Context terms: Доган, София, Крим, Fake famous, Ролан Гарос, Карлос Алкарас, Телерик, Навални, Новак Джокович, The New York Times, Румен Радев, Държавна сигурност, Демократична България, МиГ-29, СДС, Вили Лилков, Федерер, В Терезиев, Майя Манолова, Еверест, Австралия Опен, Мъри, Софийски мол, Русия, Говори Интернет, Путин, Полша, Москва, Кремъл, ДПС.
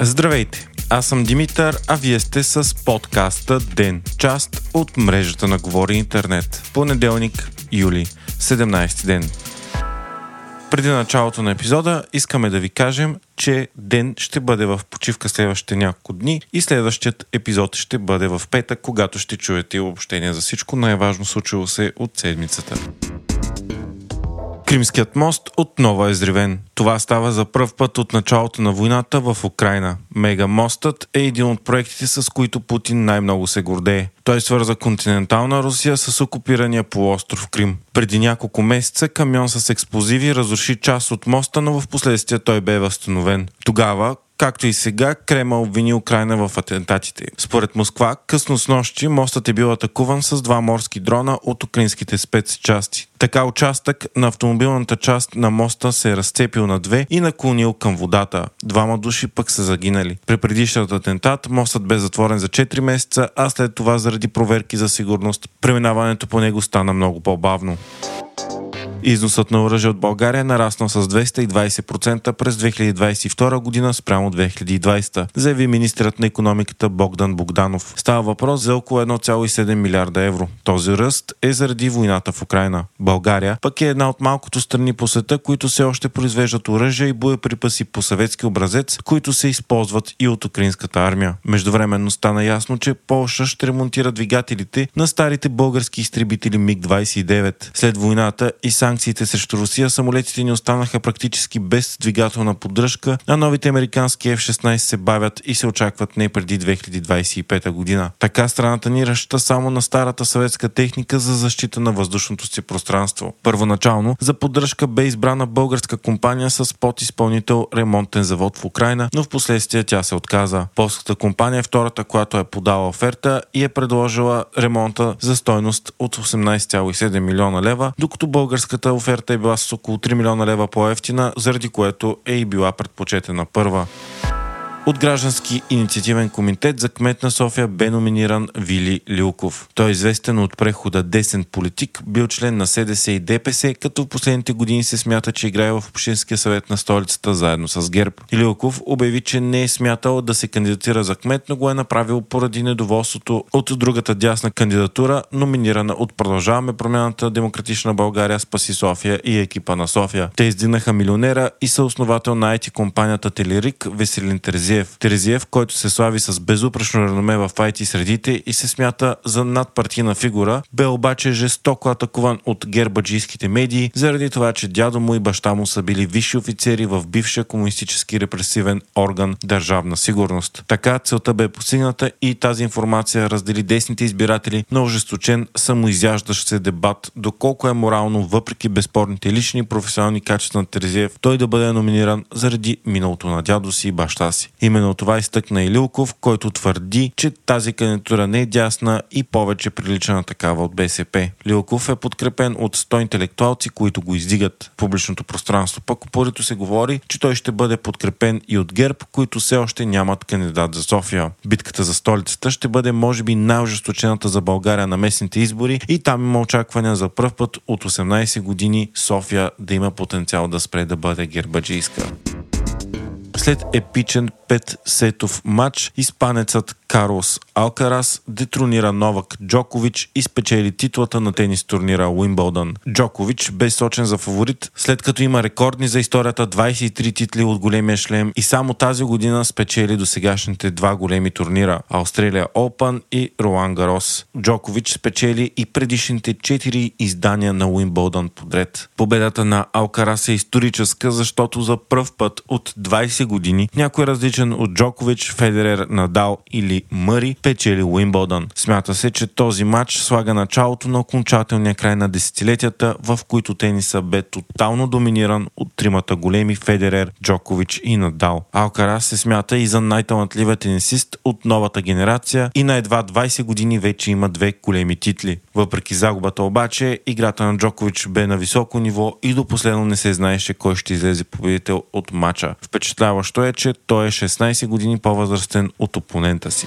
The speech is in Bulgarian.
Здравейте, аз съм Димитър, а вие сте с подкаста Ден, част от мрежата на Говори Интернет. Понеделник, юли, 17 ден. Преди началото на епизода искаме да ви кажем, че Ден ще бъде в почивка следващите няколко дни и следващият епизод ще бъде в петък, когато ще чуете обобщение за всичко най-важно случило се от седмицата. Кримският мост отново е взривен. Това става за пръв път от началото на войната в Украйна. Мегамостът е един от проектите, с които Путин най-много се гордее. Той свърза континентална Русия с окупирания полуостров Крим. Преди няколко месеца камион с експлозиви разруши част от моста, но в последствие той бе възстановен. Тогава, както и сега, Кремъл обвини Украйна в атентатите. Според Москва, късно снощи мостът е бил атакуван с 2 морски дрона от украинските спецчасти. Така участък на автомобилната част на моста се е разцепил на 2 и наклонил към водата. 2 души пък са загинали. При предишният атентат мостът бе затворен за 4 месеца, а след това заради проверки за сигурност преминаването по него стана много по-бавно. Износът на оръжие от България е нараснал с 220% през 2022 година спрямо 2020, заяви министрът на икономиката Богдан Богданов. Става въпрос за около 1,7 милиарда евро. Този ръст е заради войната в Украйна. България пък е една от малкото страни по света, които все още произвеждат оръжия и боеприпаси по съветски образец, които се използват и от украинската армия. Междувременно стана ясно, че Полша ще ремонтира двигателите на старите български изтребители МиГ-29. След войната и санкциите срещу Русия, самолетите ни останаха практически без двигателна поддръжка, а новите американски F-16 се бавят и се очакват не преди 2025 година. Така страната ни разчита само на старата съветска техника за защита на въздушното си пространство. Първоначално за поддръжка бе избрана българска компания с подизпълнител ремонтен завод в Украйна, но в последствие тя се отказа. Полската компания е втората, която е подала оферта и е предложила ремонта за стойност от 18,7 милиона лева, докато българска оферта е била с около 3 милиона лева по-евтина, заради което е и била предпочетена първа. От граждански инициативен комитет за кмет на София бе номиниран Вили Лилков. Той е известен от прехода десен политик, бил член на СДС и ДПС, като в последните години се смята, че играе в Общинския съвет на столицата заедно с ГЕРБ. Лилков обяви, че не е смятал да се кандидатира за кмет, но го е направил поради недоволството от другата дясна кандидатура, номинирана от Продължаваме промяната, Демократична България, Спаси София и екипа на София. Те издигнаха милионера и съосновател на IT компанията Телерик Вили Терезиев, който се слави с безупречно реноме в IT средите и се смята за надпартийна фигура, бе обаче жестоко атакуван от гербаджийските медии, заради това, че дядо му и баща му са били висши офицери в бившия комунистически репресивен орган Държавна сигурност. Така целта бе постигната и тази информация раздели десните избиратели на ожесточен, самоизяждащ се дебат, доколко е морално, въпреки безспорните лични и професионални качества на Терезиев, той да бъде номиниран заради миналото на дядо си и баща си. Именно това изтъкна и Лилков, който твърди, че тази кандидатура не е дясна и повече прилича на такава от БСП. Лилков е подкрепен от 100 интелектуалци, които го издигат. Публичното пространство пък упорито се говори, че той ще бъде подкрепен и от ГЕРБ, които все още нямат кандидат за София. Битката за столицата ще бъде може би най-ожесточената за България на местните избори и там има очаквания за пръв път от 18 години София да има потенциал да спре да бъде гербаджийска. След епичен 5-сетов матч, испанецът Карлос Алкарас детронира Новак Джокович и спечели титлата на тенис турнира Уимбълдън. Джокович бе сочен за фаворит, след като има рекордни за историята 23 титли от големия шлем и само тази година спечели досегашните 2 големи турнира – Австралия Опен и Ролан Гарос. Джокович спечели и предишните 4 издания на Уимбълдън подред. Победата на Алкарас е историческа, защото за пръв път от 20 години някой различен от Джокович, Федерер, Надал или Мъри печели Уимбълдън. Смята се, че този матч слага началото на окончателния край на десетилетията, в които тениса бе тотално доминиран от 3 големи Федерер, Джокович и Надал. Алкарас се смята и за най-талантливия тенисист от новата генерация и на едва 20 години вече има 2 големи титли. Въпреки загубата обаче, играта на Джокович бе на високо ниво и до последно не се знаеше кой ще излезе победител от матча. Впечатляващо е, че той е 16 години по-възрастен от опонента си.